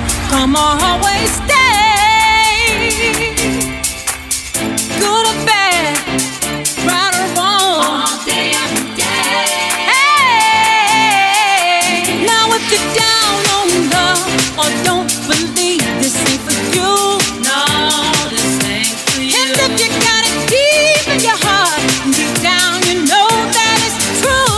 girl, come on, always stay. Good or bad, right or wrong, all day, every day. Hey, now if you're down on love or don't believe, this ain't for you. No, this ain't for you. And if you got it deep in your heart, deep down you know that it's true.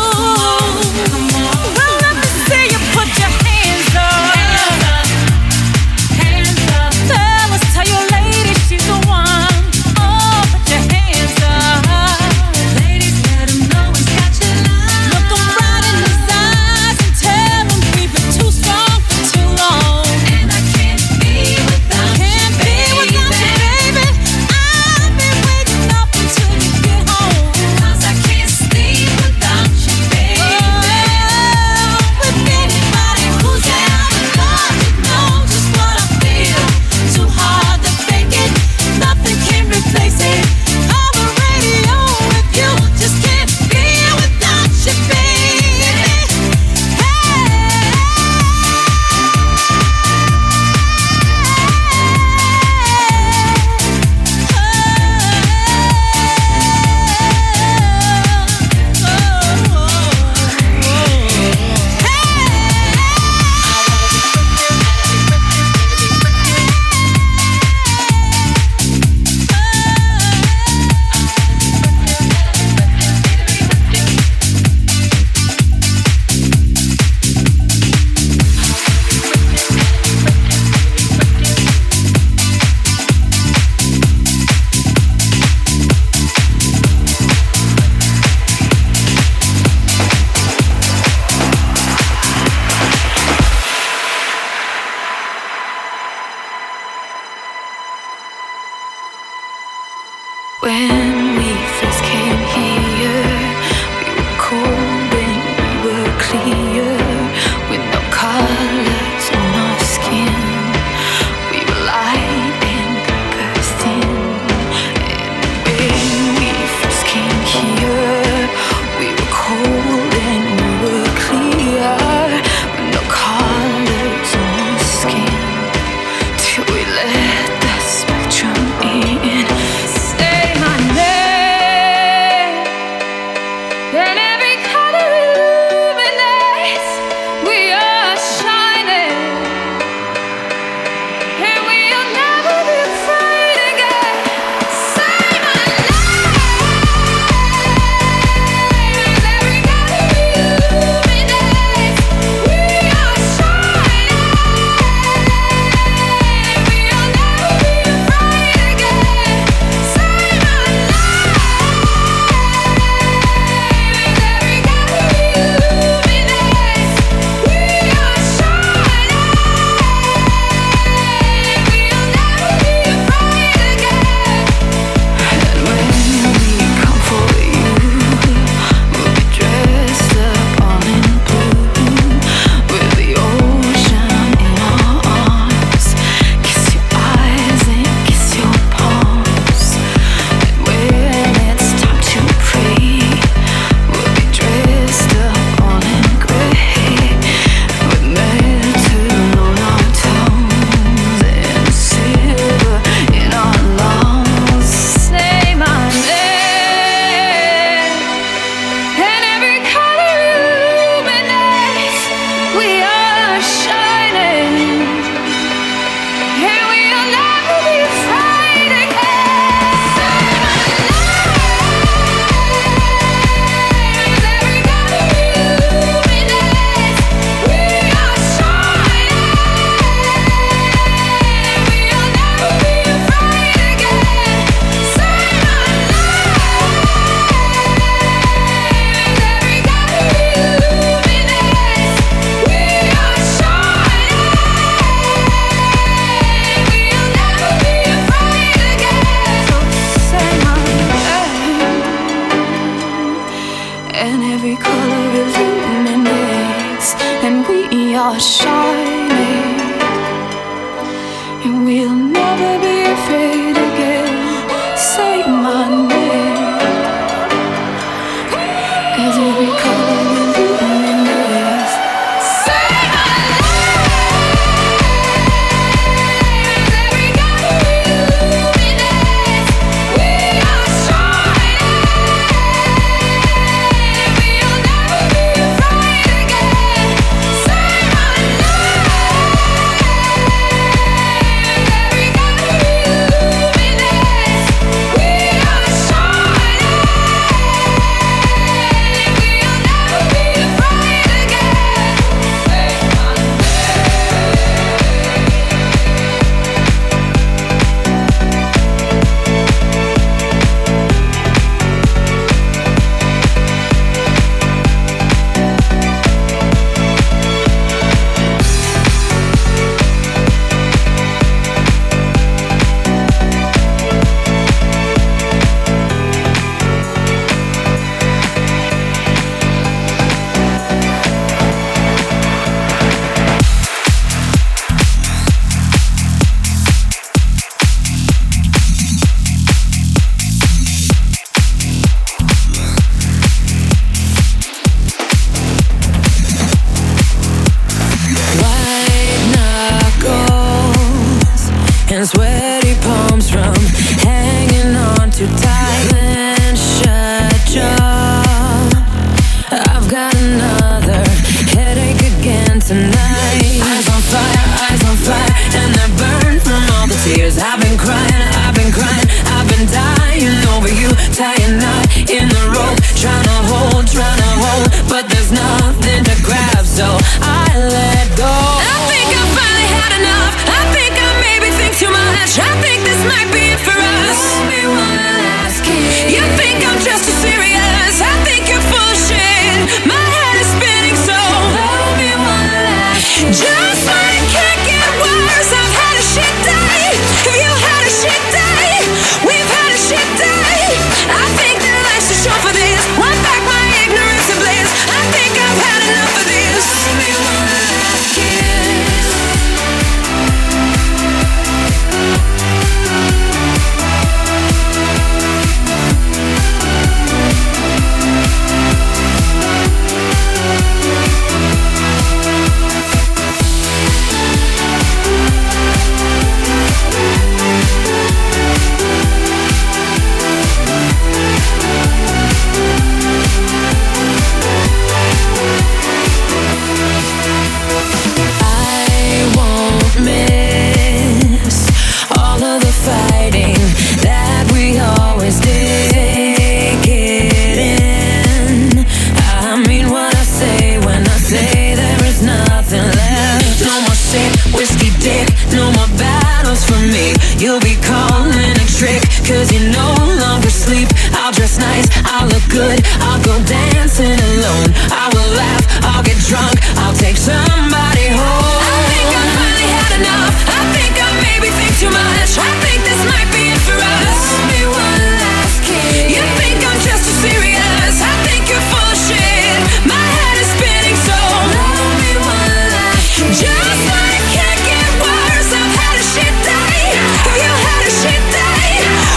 dick. No more battles for me. You'll be calling a trick, cause you no longer sleep. I'll dress nice, I'll look good, I'll go dancing alone. I will laugh, I'll get drunk, I'll take somebody home. I think I finally had enough. I think I maybe think too much. I think this might be it for us. Only one last kiss. You think I'm just too serious. I think you're full of shit. My head is spinning so. Only one last kiss. Just like it can't get worse. I've had a shit day. Have you had a shit day?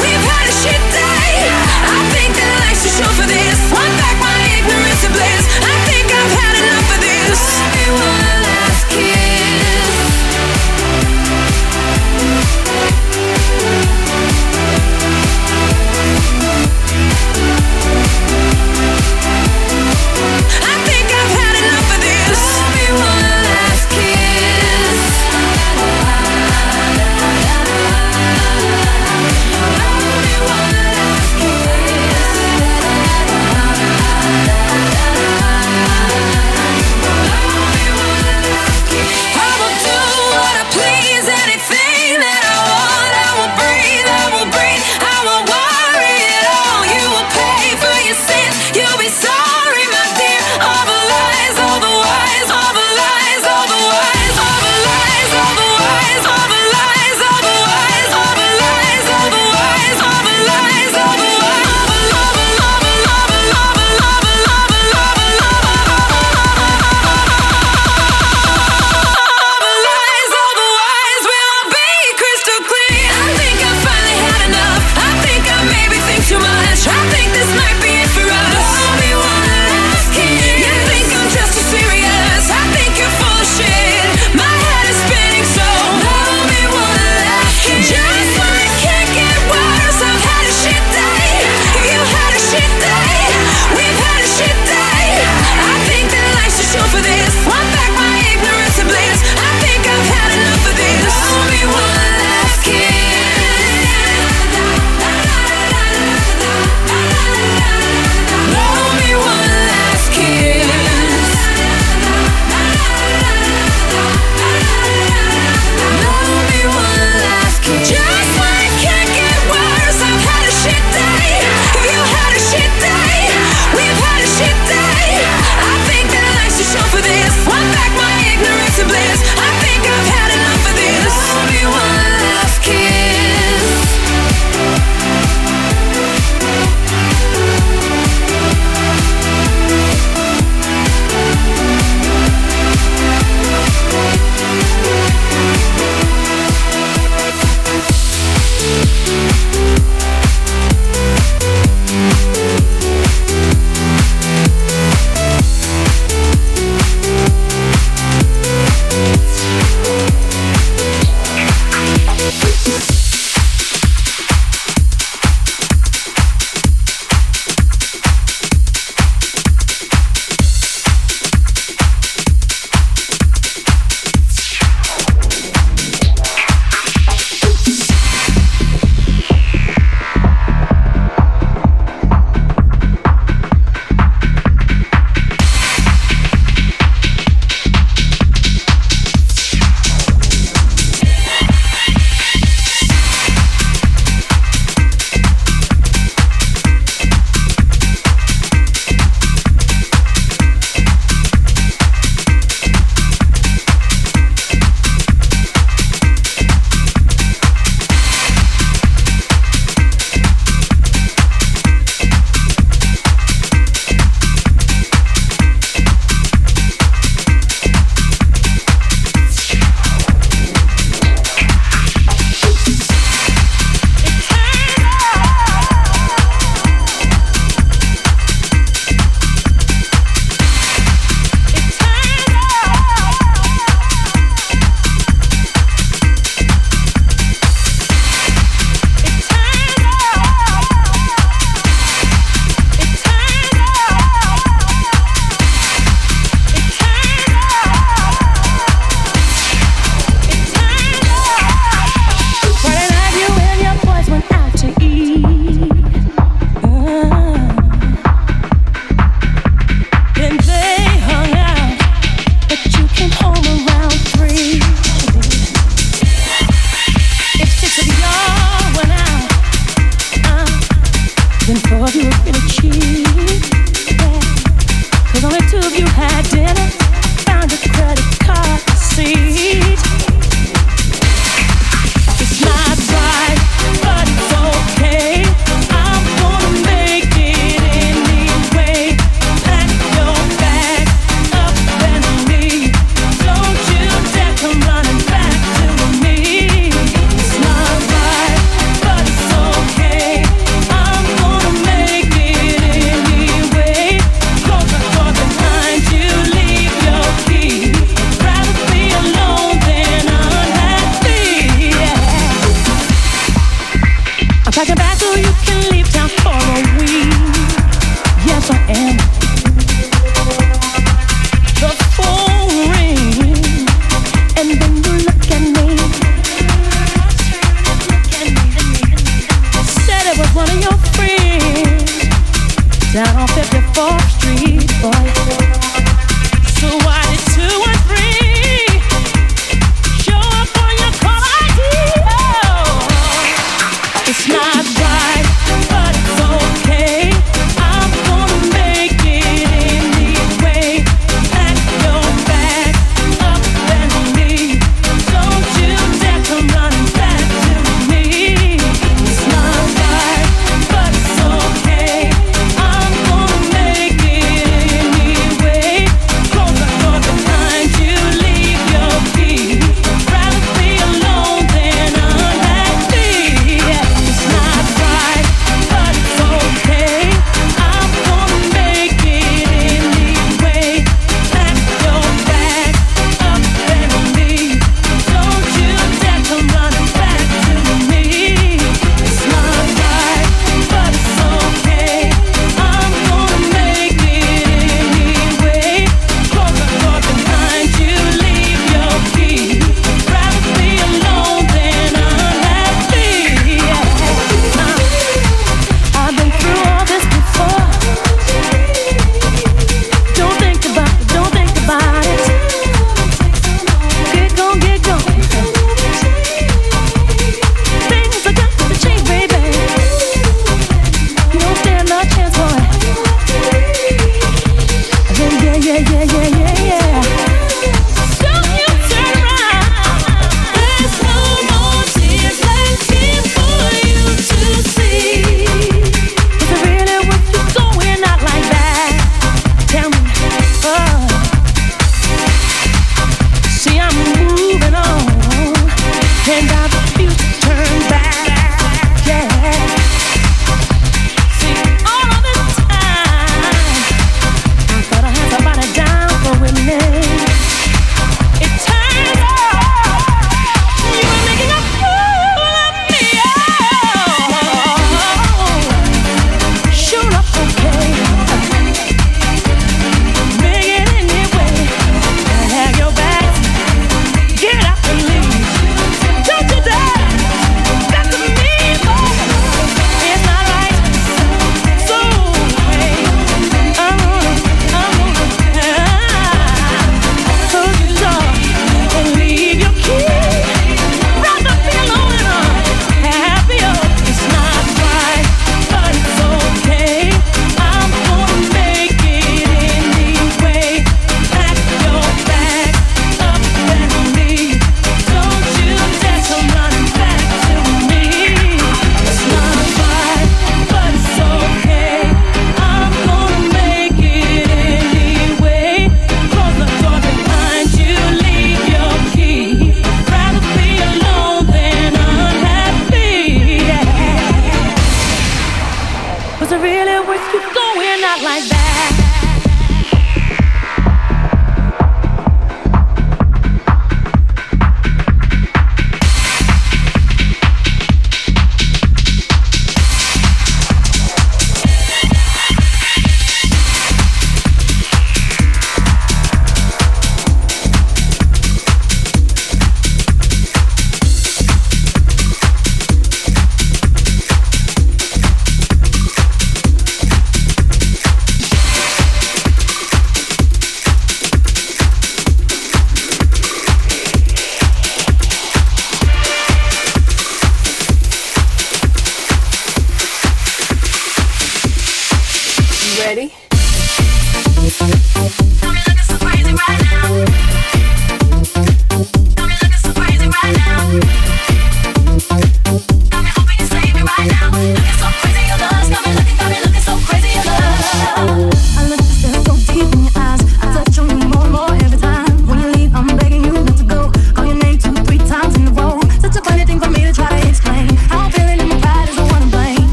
We've had a shit day. I think that life's too short for this. Want back my ignorance and bliss. I think I've had enough of this. Only one.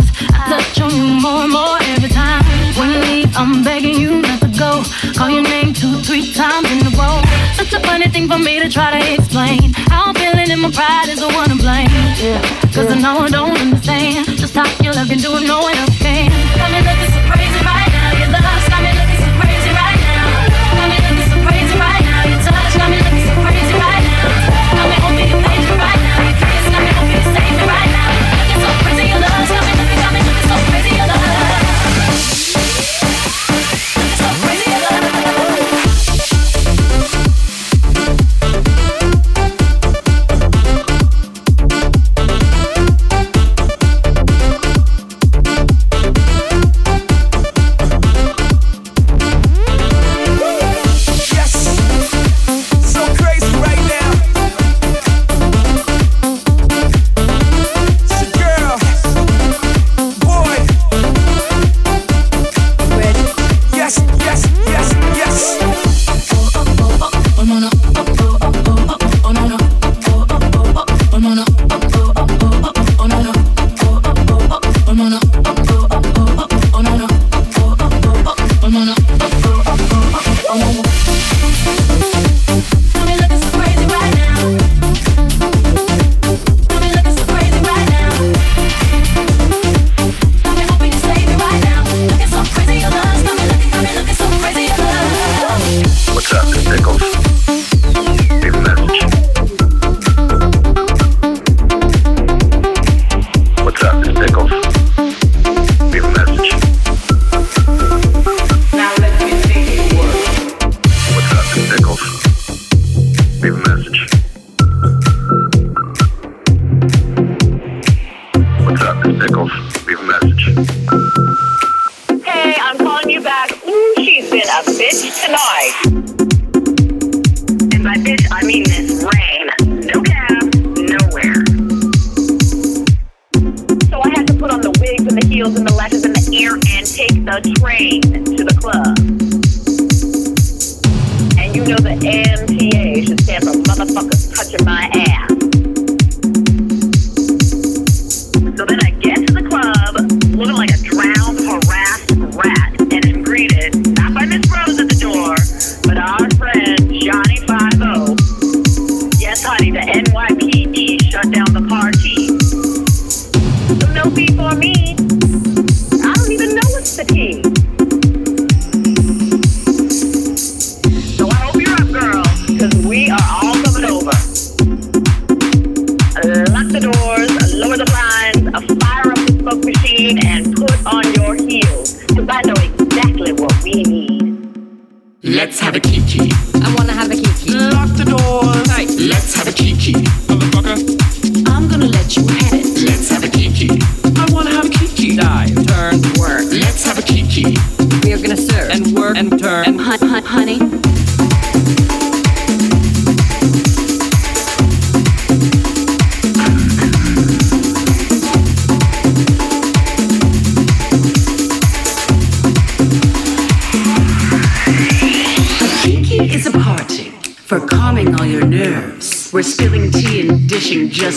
times. I touch on you more and more every time. When you leave, I'm begging you not to go. Call your name 2-3 times in a row. Such a funny thing for me to try to explain. How I'm feeling and my pride is the one to blame. Yeah, cause I know I don't understand just how you love and do it, no one else can. Got me looking so crazy right now. Your love's got me looking so crazy right now. Got me looking so crazy right now. Your touch got me looking so crazy right now. Got me open your page right now. Your kiss got me open your safe right now. Looking so crazy, your love's got me looking so crazy, your love.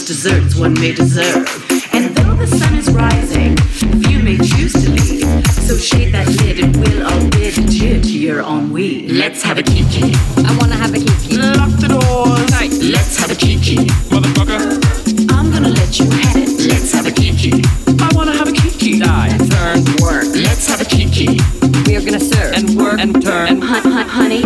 Desserts one may deserve. And though the sun is rising, few may choose to leave. So shade that lid and we'll all bid adieu to your ennui. Let's have a kiki. I wanna have a kiki. Lock the doors. Night. Let's have a kiki. Motherfucker. I'm gonna let you have it. Let's have a kiki. I wanna have a kiki. Die. Turn. Work. Let's have a kiki. We're gonna serve and work and turn and honey.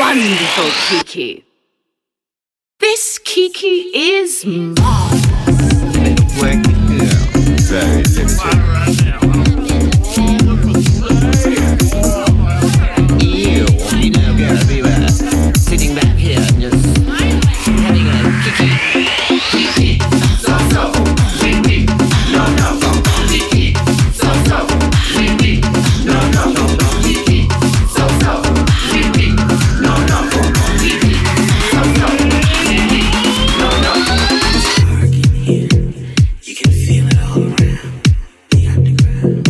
Wonderful Kiki. This Kiki is marvelous. Work it down. Very limited. You know, girl, we were sitting back here and just having a Kiki. Kiki, so, Kiki, no, Kiki, so, Kiki, no. Here. You can feel it all around the underground.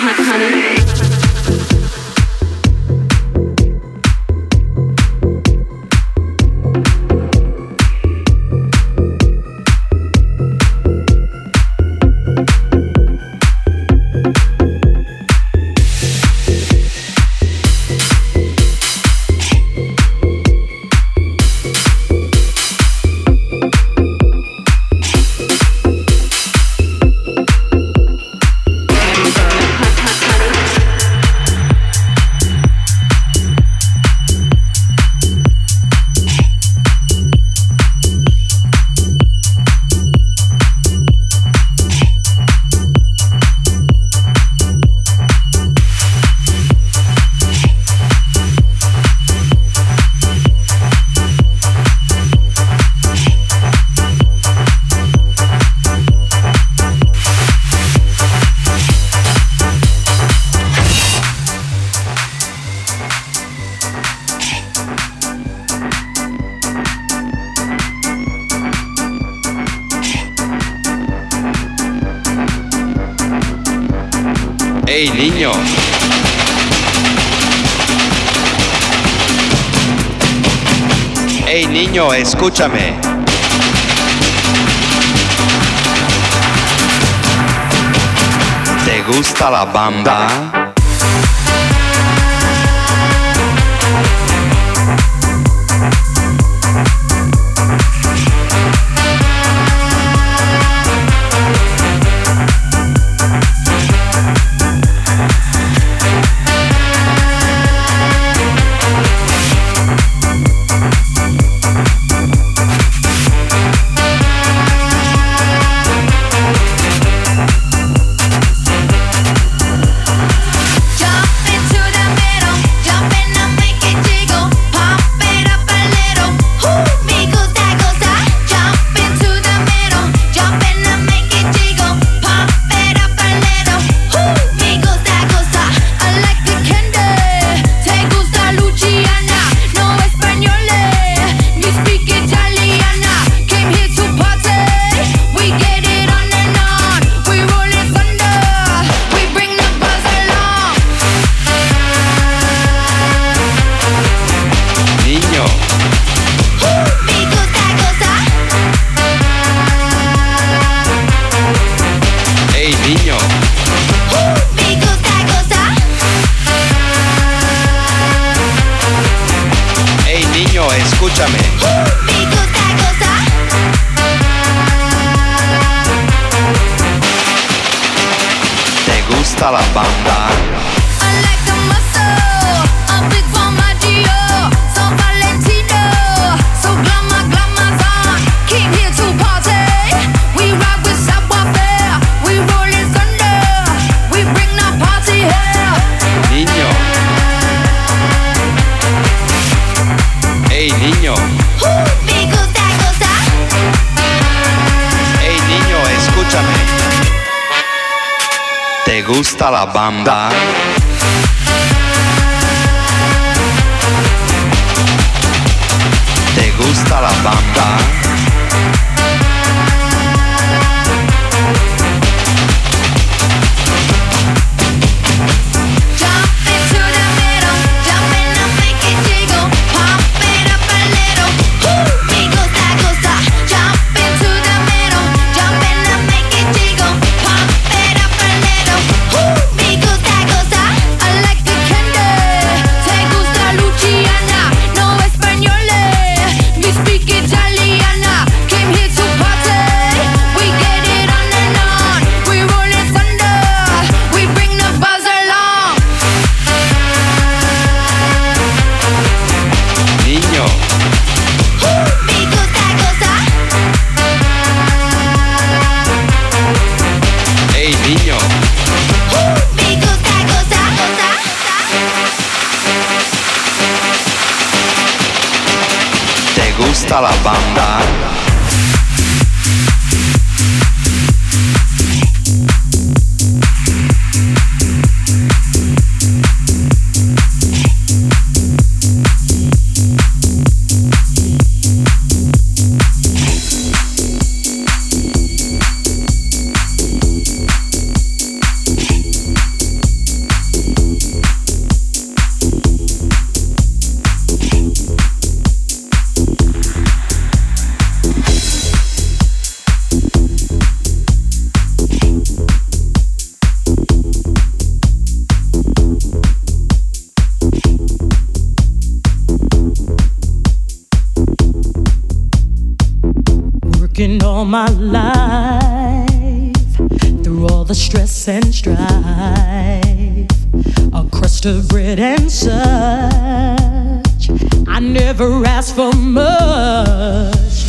honey. ¡Ey, niño! ¡Ey, niño, escúchame! ¿Te gusta la bamba? Escúchame. Me gusta, goza. ¿Te gusta la banda? I like the muscle. I'm big for my Gio. So Valentino. So glamour, glamazon. Came here to party. We rock with savoir-faire. We roll it thunder. We bring the party here. Niño. Hey niño, me gusta, goza. Hey niño, escúchame. ¿Te gusta la bamba? ¿Te gusta la bamba? ¿Te gusta la banda? working all my life, through all the stress and strife, a crust of bread and such. I never asked for much,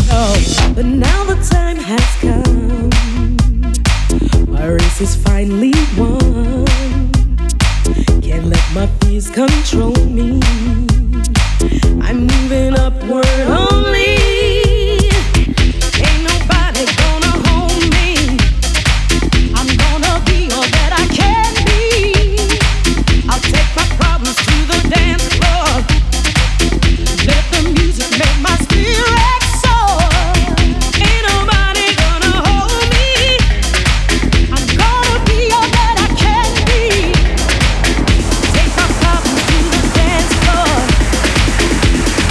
no. But now the time has come, my race is finally won. Can't let my fears control me, I'm moving upward only. Ain't nobody gonna hold me, I'm gonna be all that I can be. I'll take my problems to the dance floor, let the music make my spirit soar. Ain't nobody gonna hold me, I'm gonna be all that I can be. Take my problems to the dance floor,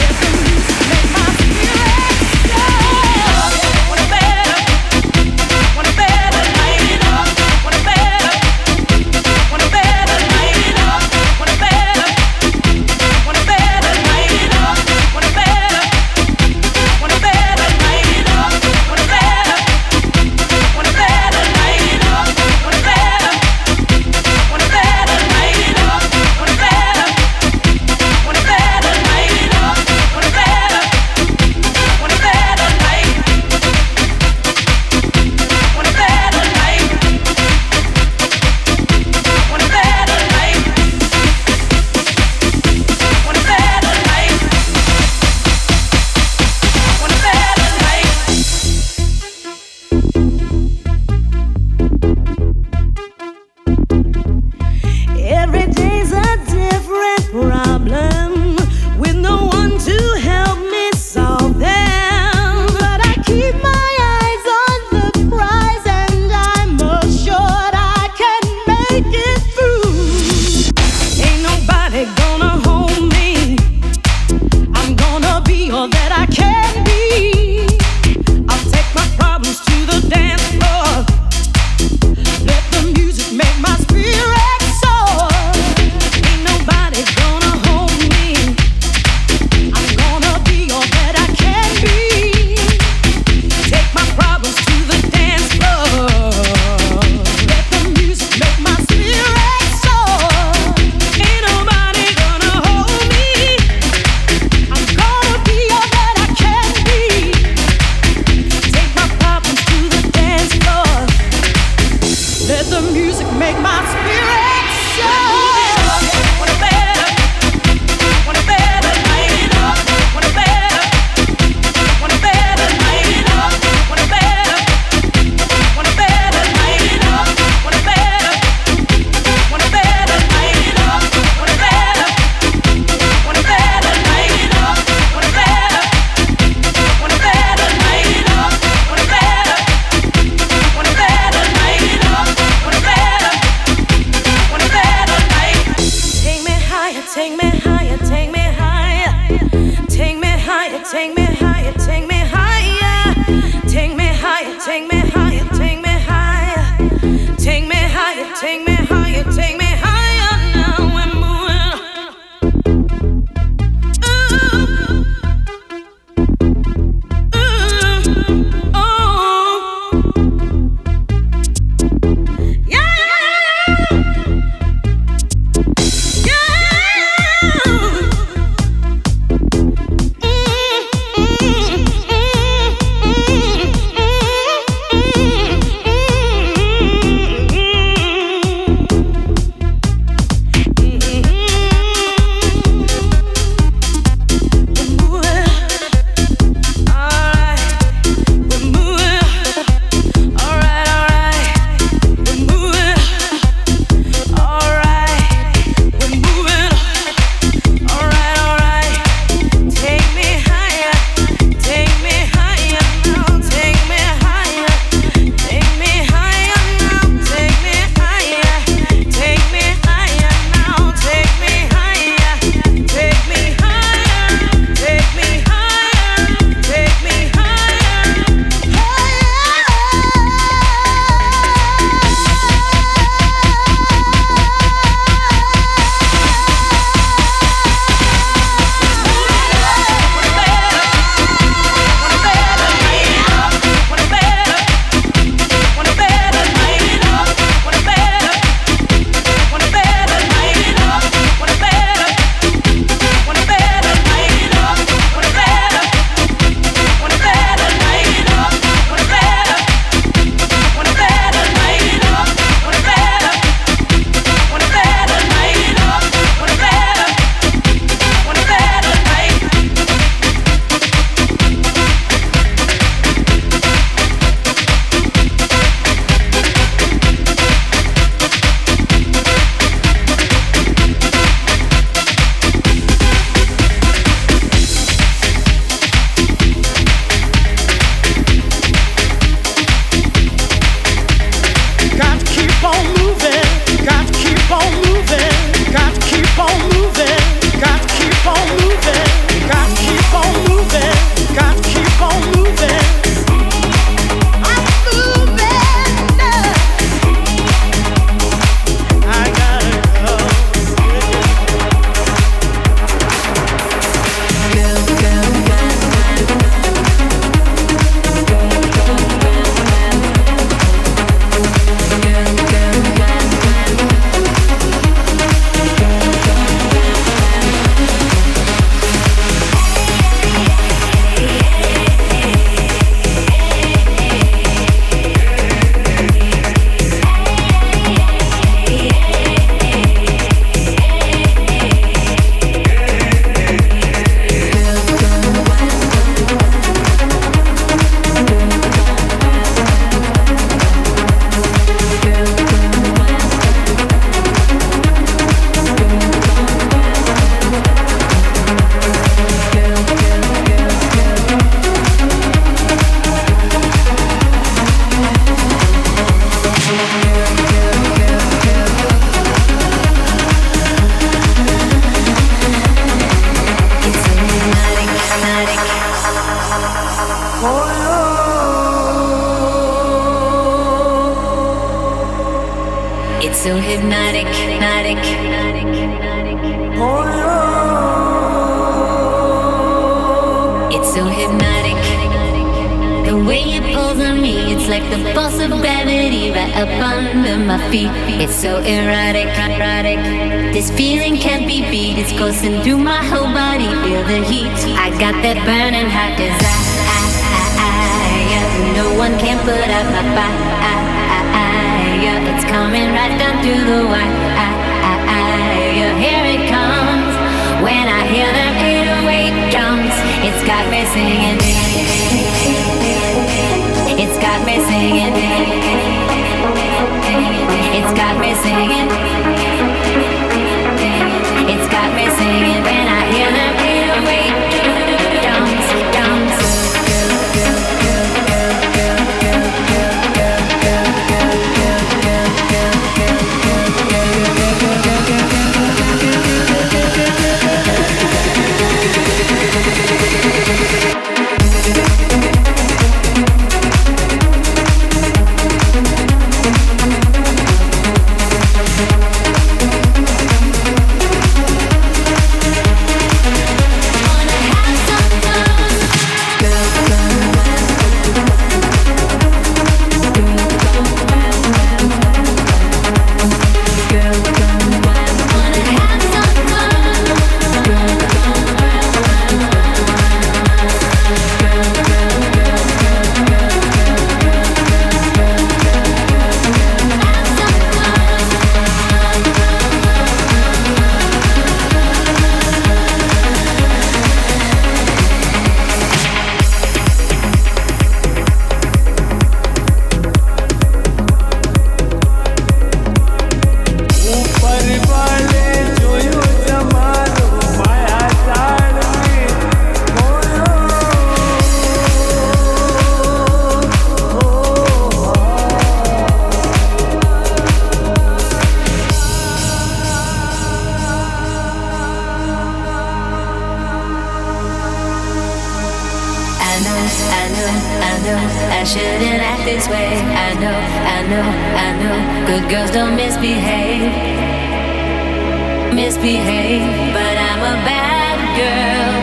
let the music make my spirit soar. I want a better, I want a better night, I want a better, I want a better night, I want a better, I want a better night, I want a better, I want a better night, I want a better, I want a better night, I want a better, I want a better night, I want a better, I want a better night, I want a better, I want a better night, I want a better night, I want a better night, I want a better night, I want a better night. Every day's a different problem, with no one to help me solve them. But I keep my eyes on the prize, and I'm assured I can make it through. Ain't nobody gonna hold me, I'm gonna be all that I can be. I'll take my problems to the dance floor, let the music make my spirit soar. Ain't nobody gonna hold me, I'm gonna be all that I can be. Take my problems to the dance floor, let the music make my spirit soar. Ain't nobody gonna hold me, I'm gonna be all that I can be. Take my problems to the dance floor, let the music make my spirit soar. Want a better, want a better night, want a better night, want a better night, want a better night, want a better night, want a better night, want a better night, want a better night. Take me higher, take me higher, take me higher. Take me higher, take me higher, take me higher. Take me higher, take me higher, take me higher. Take me higher, take me higher, take me higher. Now I'm moving. Ooh. Ooh. Oh. Yeah. Yeah. It's so hypnotic, hypnotic, it's so hypnotic. The way it pulls on me, it's like the pulse of gravity right up under my feet. It's so erotic, erotic. This feeling can't be beat. It's coursing through my whole body. Feel the heat. I got that burning hot desire. No one can put out my fire. It's coming right down through the wire. Here it comes. When I hear the 808 drums, it's got me singing. It's got me singing. It's got me singing. It's got me singing. When I hear them fade away, dums, dums. I shouldn't act this way. I know, I know, I know. Good girls don't misbehave, misbehave. But I'm a bad girl.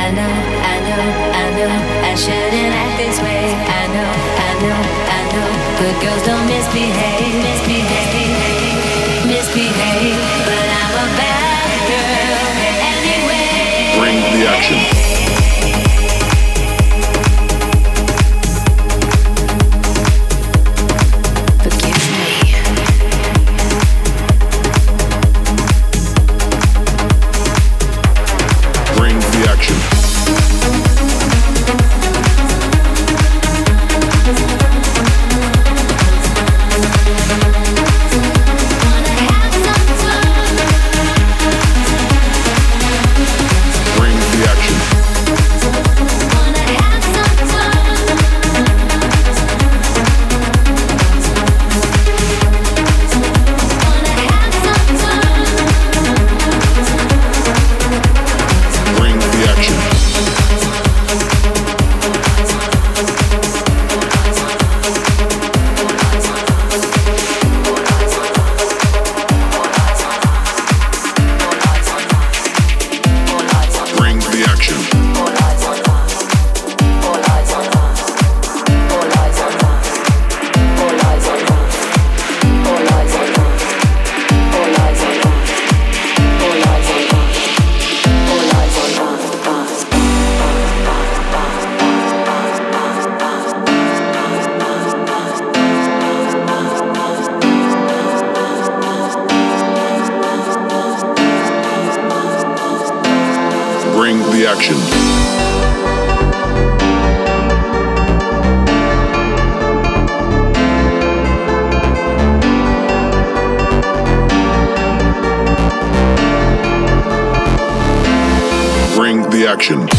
I know, I know, I know. I shouldn't act this way. I know, I know, I know. Good girls don't misbehave, misbehave, misbehave. But I'm a bad girl anyway. Bring the action.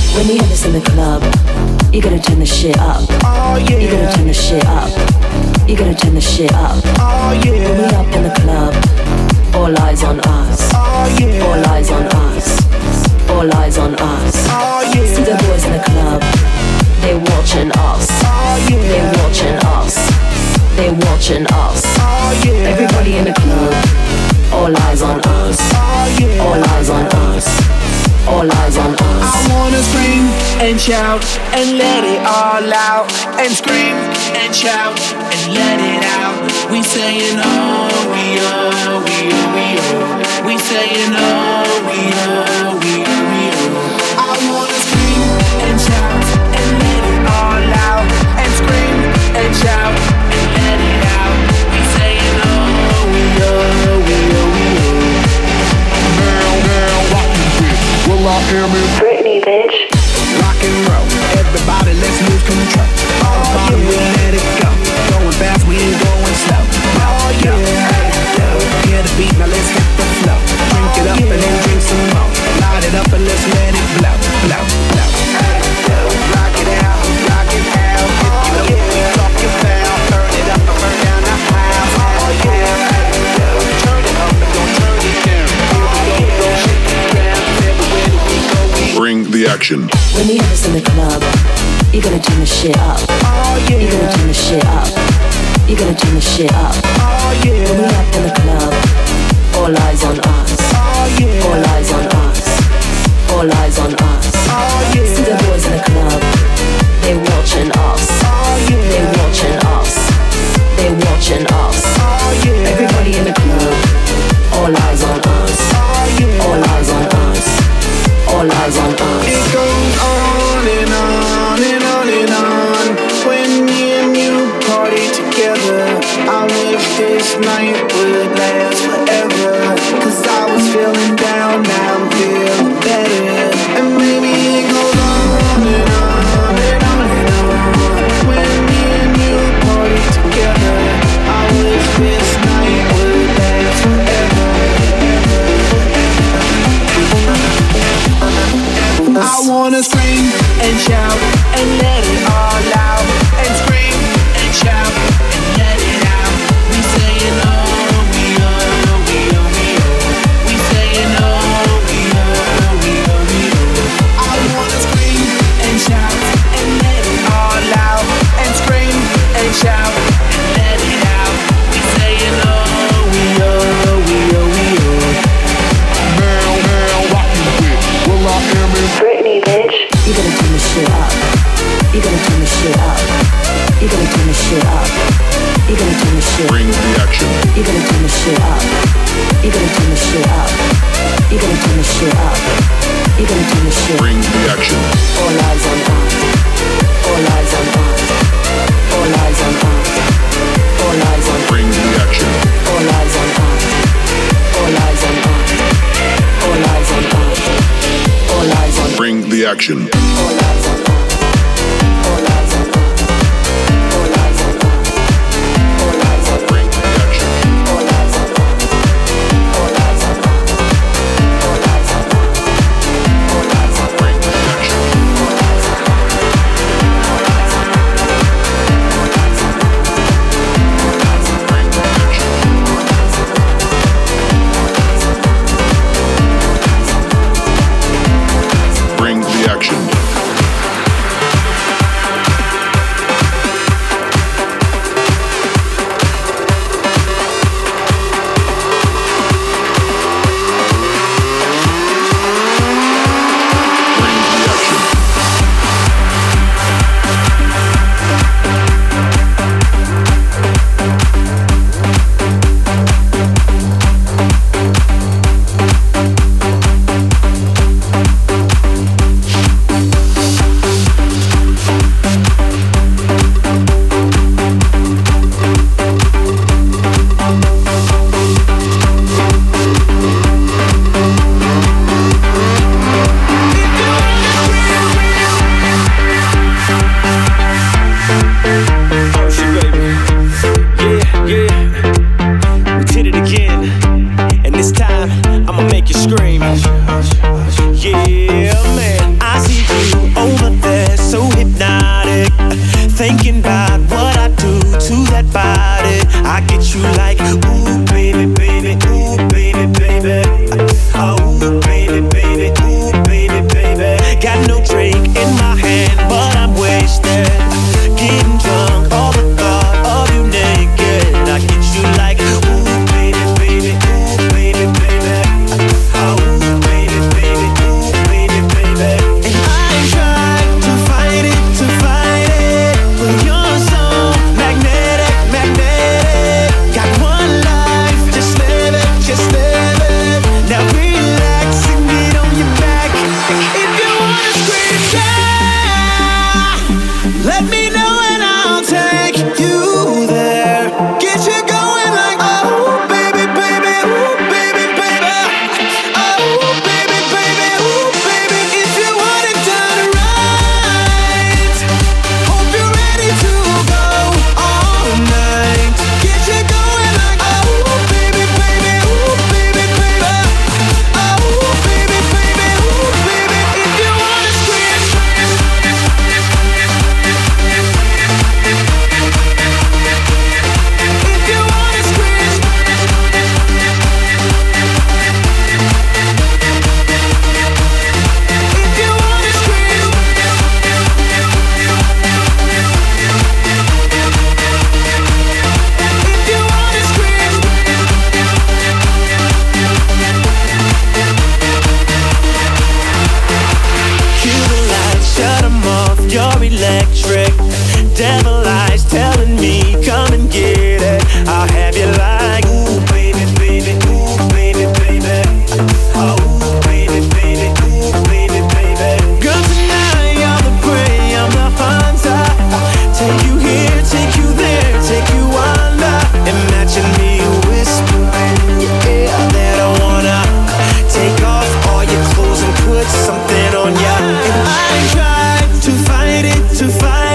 When you hear this in the club, you're gonna turn the shit up. Oh yeah. You're gonna turn the shit up. You're gonna turn the shit up. Oh yeah. When we up in the club, all eyes on us. Oh yeah. All eyes on us. All eyes on us. Oh yeah. See the boys in the club. watching us. They're watching us. They're watching us. Everybody in the club. All eyes on us. All eyes on us. All eyes on us. I wanna scream and shout and let it all out. And scream and shout and let it out. We saying oh, we oh, we oh, we oh. We saying oh, we oh, we oh, we oh. I wanna scream and shout and let it all out. And scream and shout and let it out. We saying oh, we oh, we oh, we oh. Girl, girl, rock me, bitch. Will I hear me? Britney, bitch. Rock and roll, everybody, let's lose control. All the bottom, we'll let it go. Going fast, we ain't going slow. Oh yeah, hey, yo, hear the beat, now let's hit the flow. Drink it up and then drink some more. Light it up and let's let it blow, blow, blow. Hey, yo, rock it out, rock it out. If you know what we talking about, burn it up and burn down the house. Oh yeah, hey, yo, turn it up and don't turn it down. Here we go, we gon' shake the ground. Everywhere that we go, we bring the action. When you have us in the club, you're gonna turn this shit up. Oh yeah, you're gonna turn this shit up. You're gonna turn this shit up. Oh yeah. When we up in the club, all eyes on us. Oh yeah. All eyes on us. All eyes on us. Oh yeah. See the boys in the club, they watching us. Oh yeah. They watching us. They watching us. Oh yeah. Everybody in the club, all eyes on us. Oh yeah. All eyes on us. All eyes on us. It goes on and on and on and on. When me and you party together, I wish this night would last forever. Cause I was feeling down, now I'm feeling better. And maybe it goes on and on and on and on. When me and you party together, I wish this night would last forever. I wanna scream and shout and let it all out. And scream and shout and let it out. We saying oh, we oh, we oh, we oh. We saying oh, we oh, we oh, we oh. I wanna scream and shout and let it all out. And scream and shout and let it out. We saying oh, we oh, we oh, we oh. Girl, girl, rock me, bitch. Will I hear me? Britney, bitch. You gonna turn this shit up. You gonna turn this shit up. You're gonna turn this shit up. You're gonna turn this shit up. Bring the action. You're gonna turn this shit up. You're gonna turn this shit up. You're gonna turn this shit up. You're gonna turn this shit up. Bring the action. All eyes on us. All eyes on us. All eyes on us. All eyes on us. Bring the action. All eyes on us. All eyes on us. All eyes on us. All eyes on us. Bring the action. All eyes on us. Bring the action. devil lies telling me, come and get it. I'll have you like, ooh, baby, baby, ooh, baby, baby. Oh, ooh, baby, baby, ooh, baby, baby. Girl, tonight you're the prey, I'm the hunter. Take you here, take you there, take you under. Imagine me whispering in your ear that I wanna take off all your clothes and put something on ya. And I tried to fight it, to fight.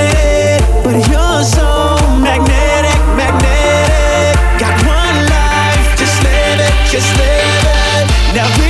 Let me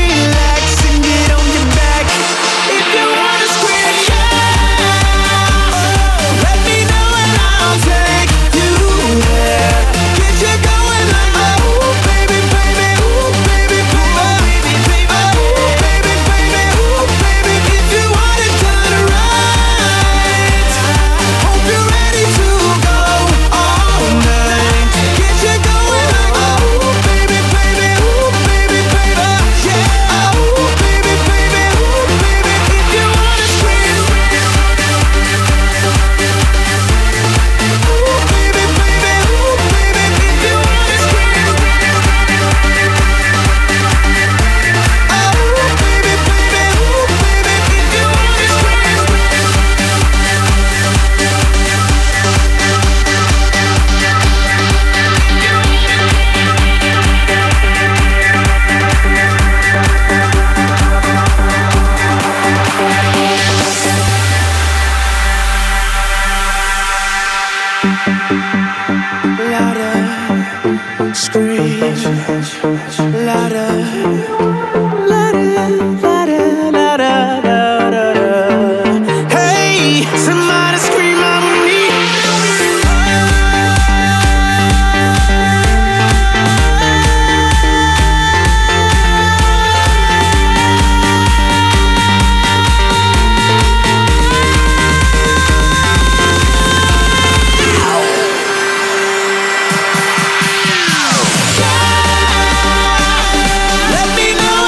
know.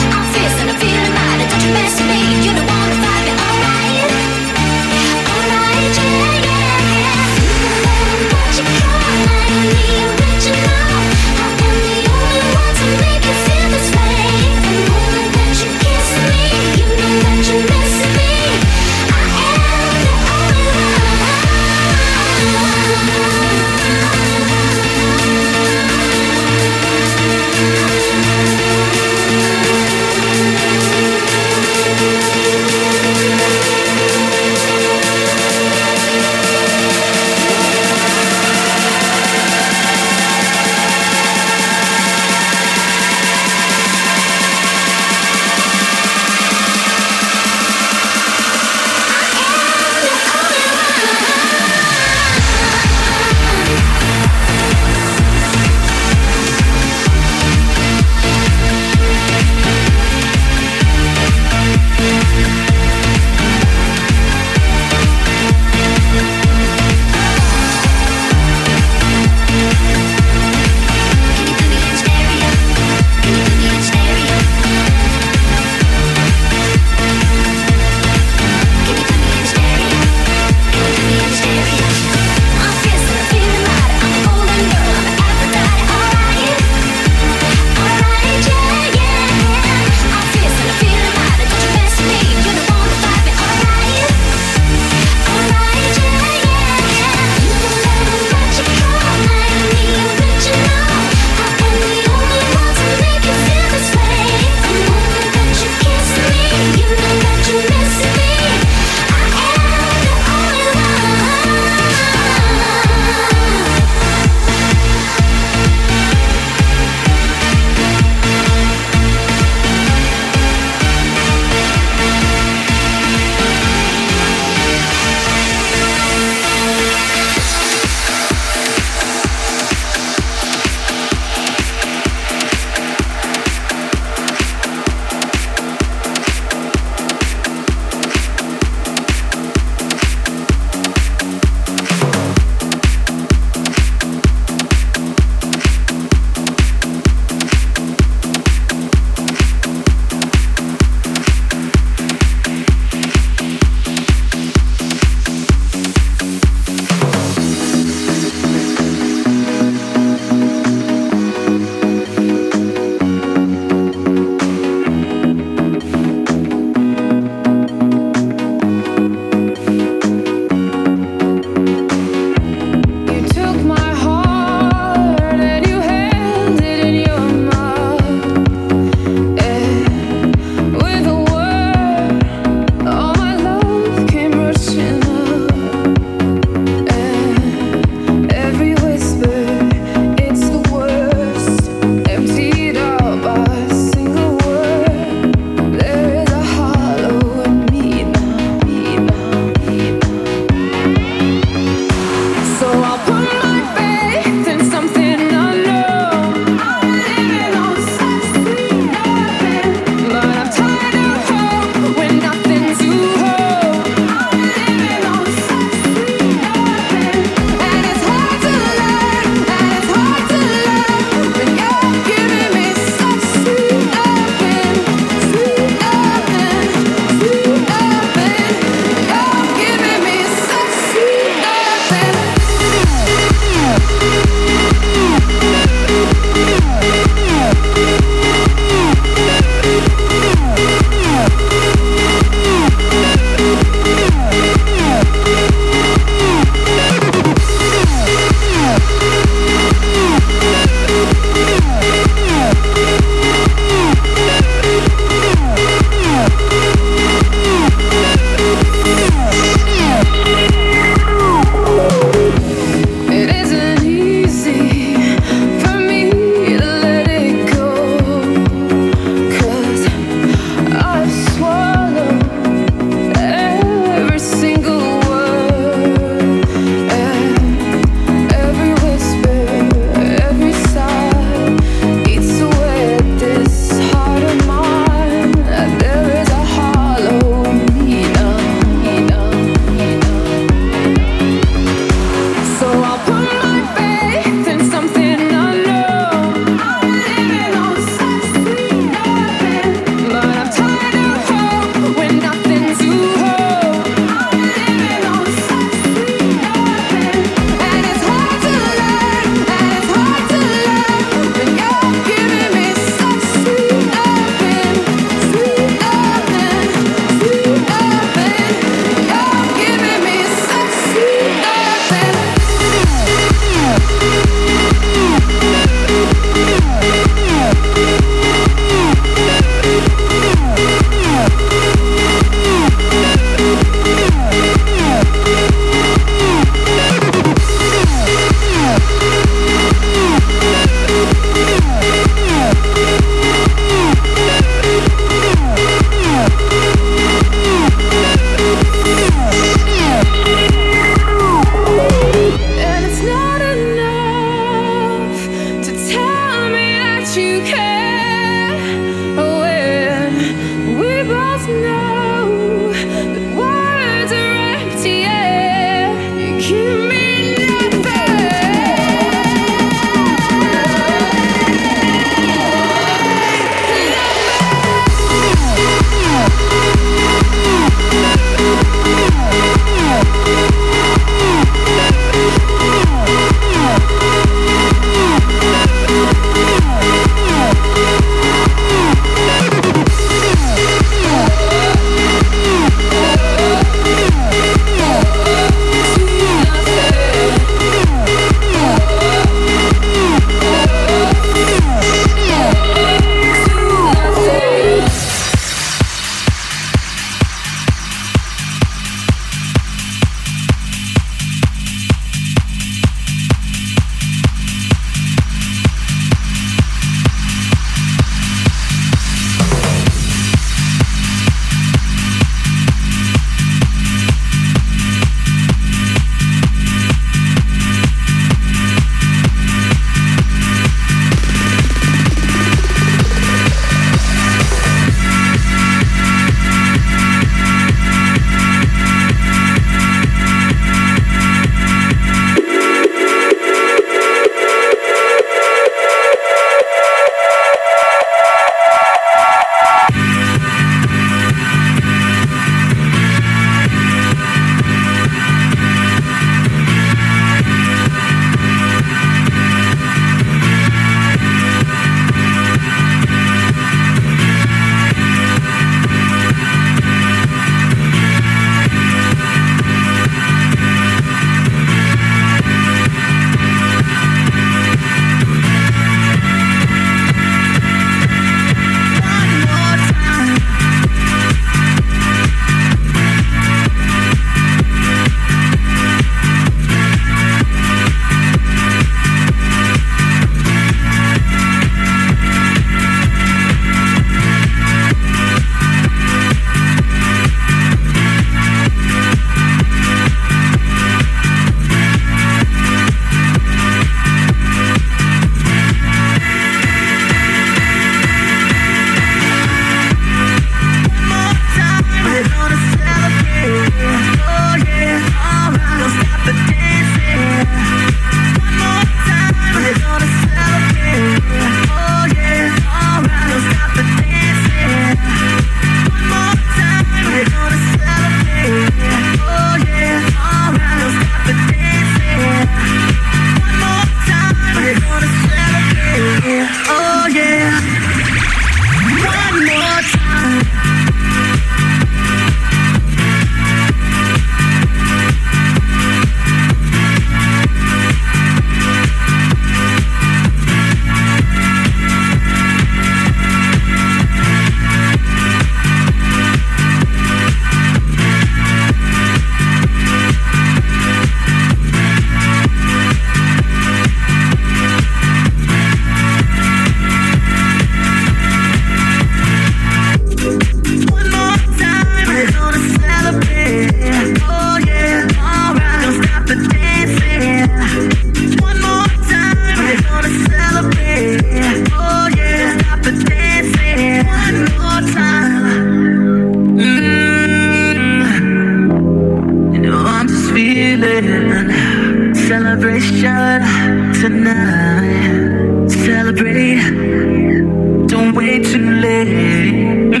celebrate. Don't wait too late.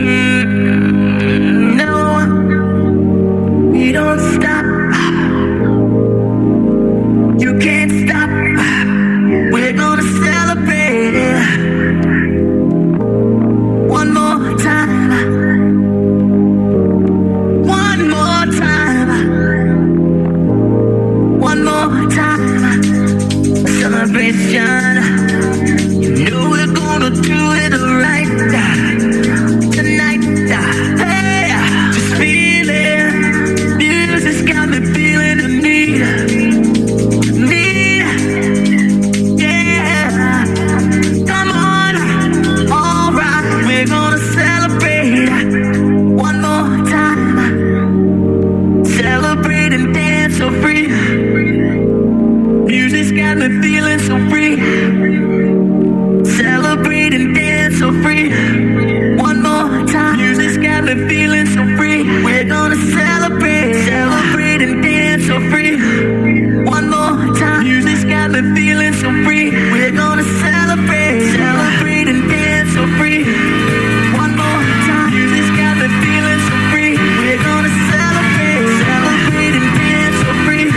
No, you don't stop. You can't stop. We're gonna celebrate one more time. Celebration, you know we're gonna do it right tonight. Hey, just feel it. Music's got me feeling the need. Yeah, come on, all right, we're gonna celebrate one more time. Celebrate and dance so free. Music's got me feeling so free. Celebrate and dance so free. One more time. Music's got me feeling so free. We're gonna celebrate. Celebrate and dance so free. One more time. Music's got me feeling so free. We're gonna celebrate. Celebrate and dance so free. One more time. Music's got me feeling so free. We're gonna celebrate. Celebrate and dance so free.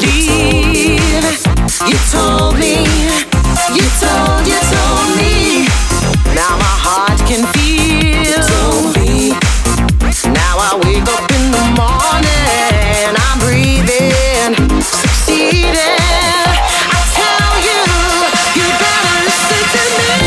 leave. You told me. Now my heart can feel. You told me. Now I wake up in the morning. I'm breathing, succeeding. I tell you, you better listen to me.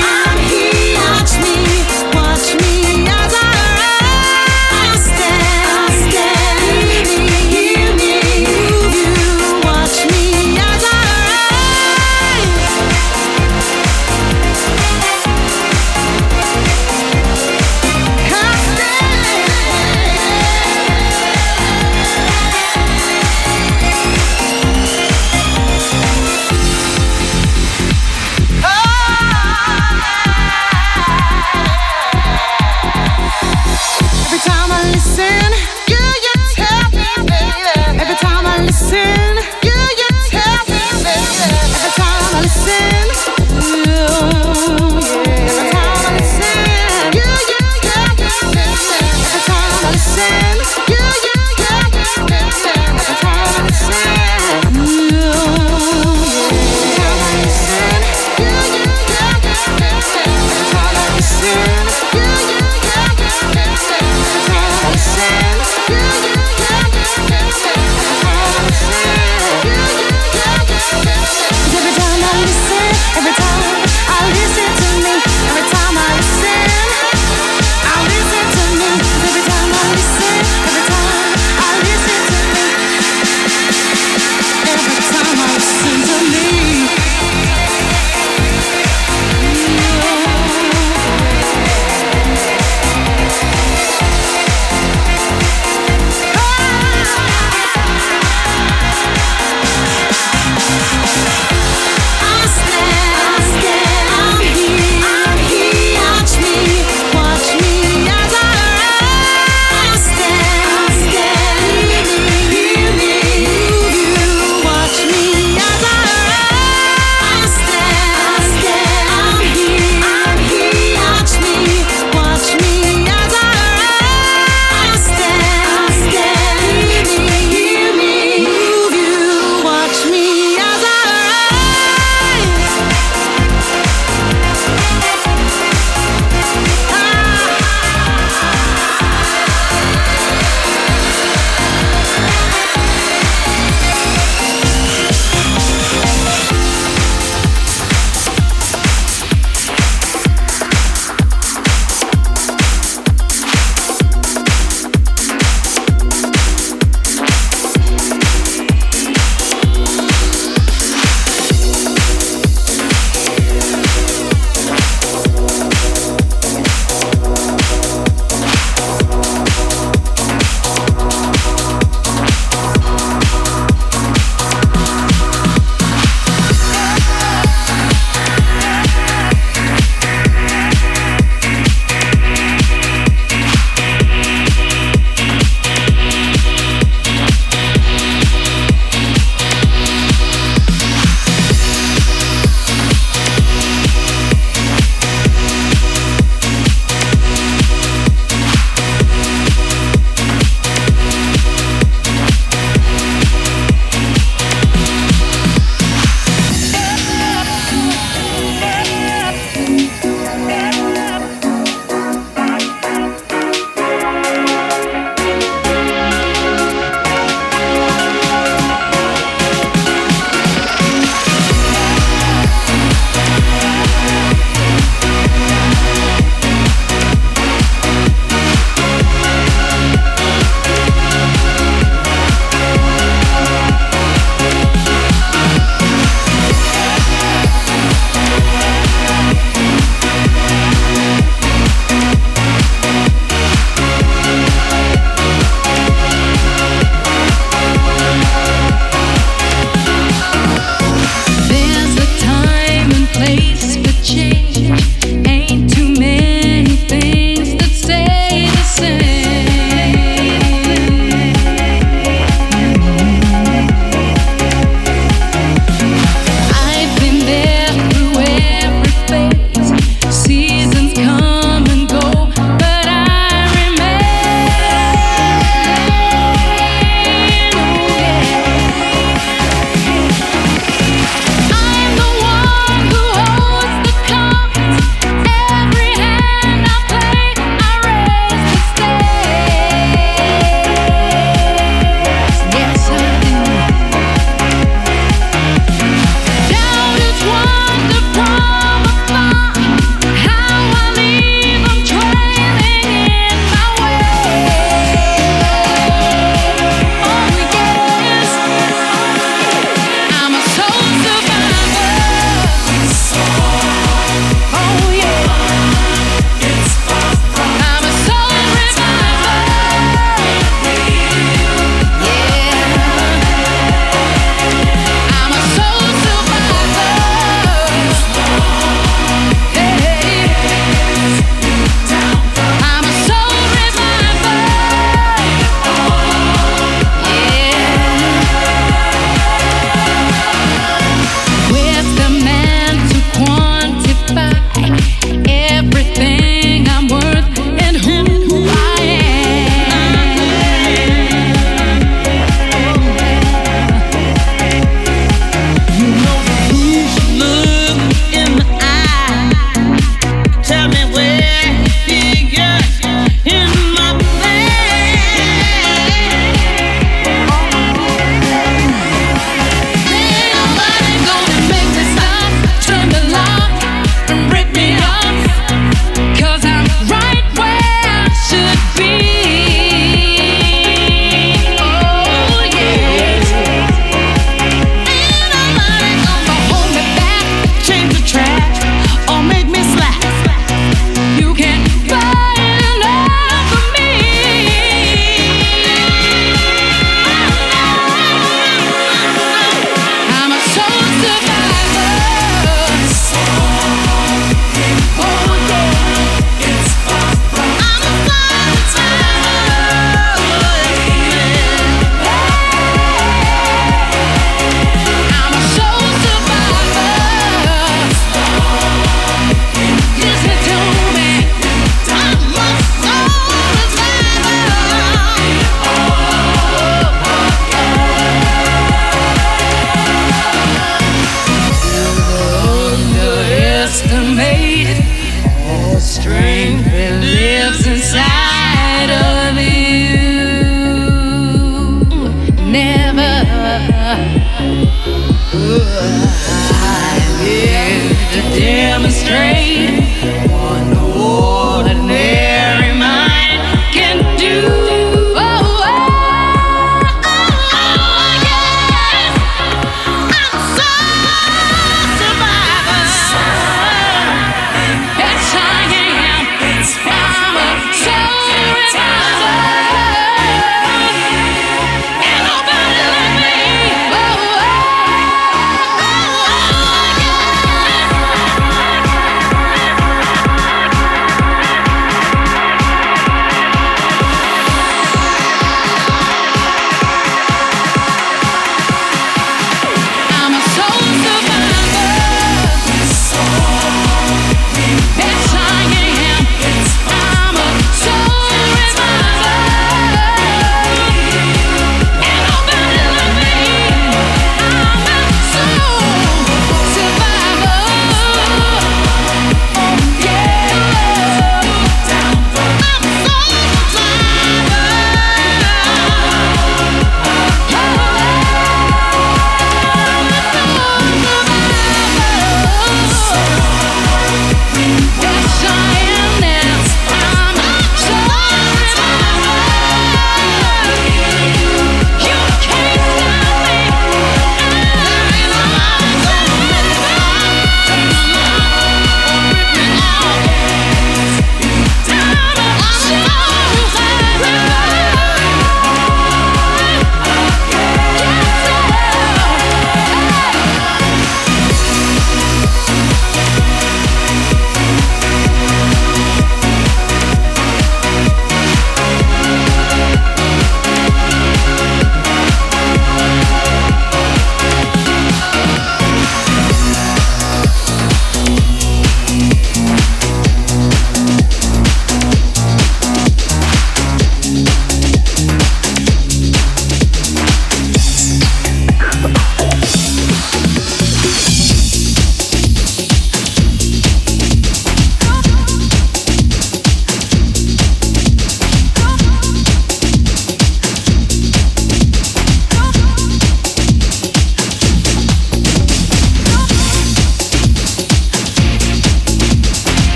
I'm here. Watch me as I rise. I stand. Hear me, move you. Watch me as I rise. Every time I listen, you tell me, baby. Every time I listen, you tell me, baby. Every time I listen, every time I listen, you tell me, baby. Every time I listen, you.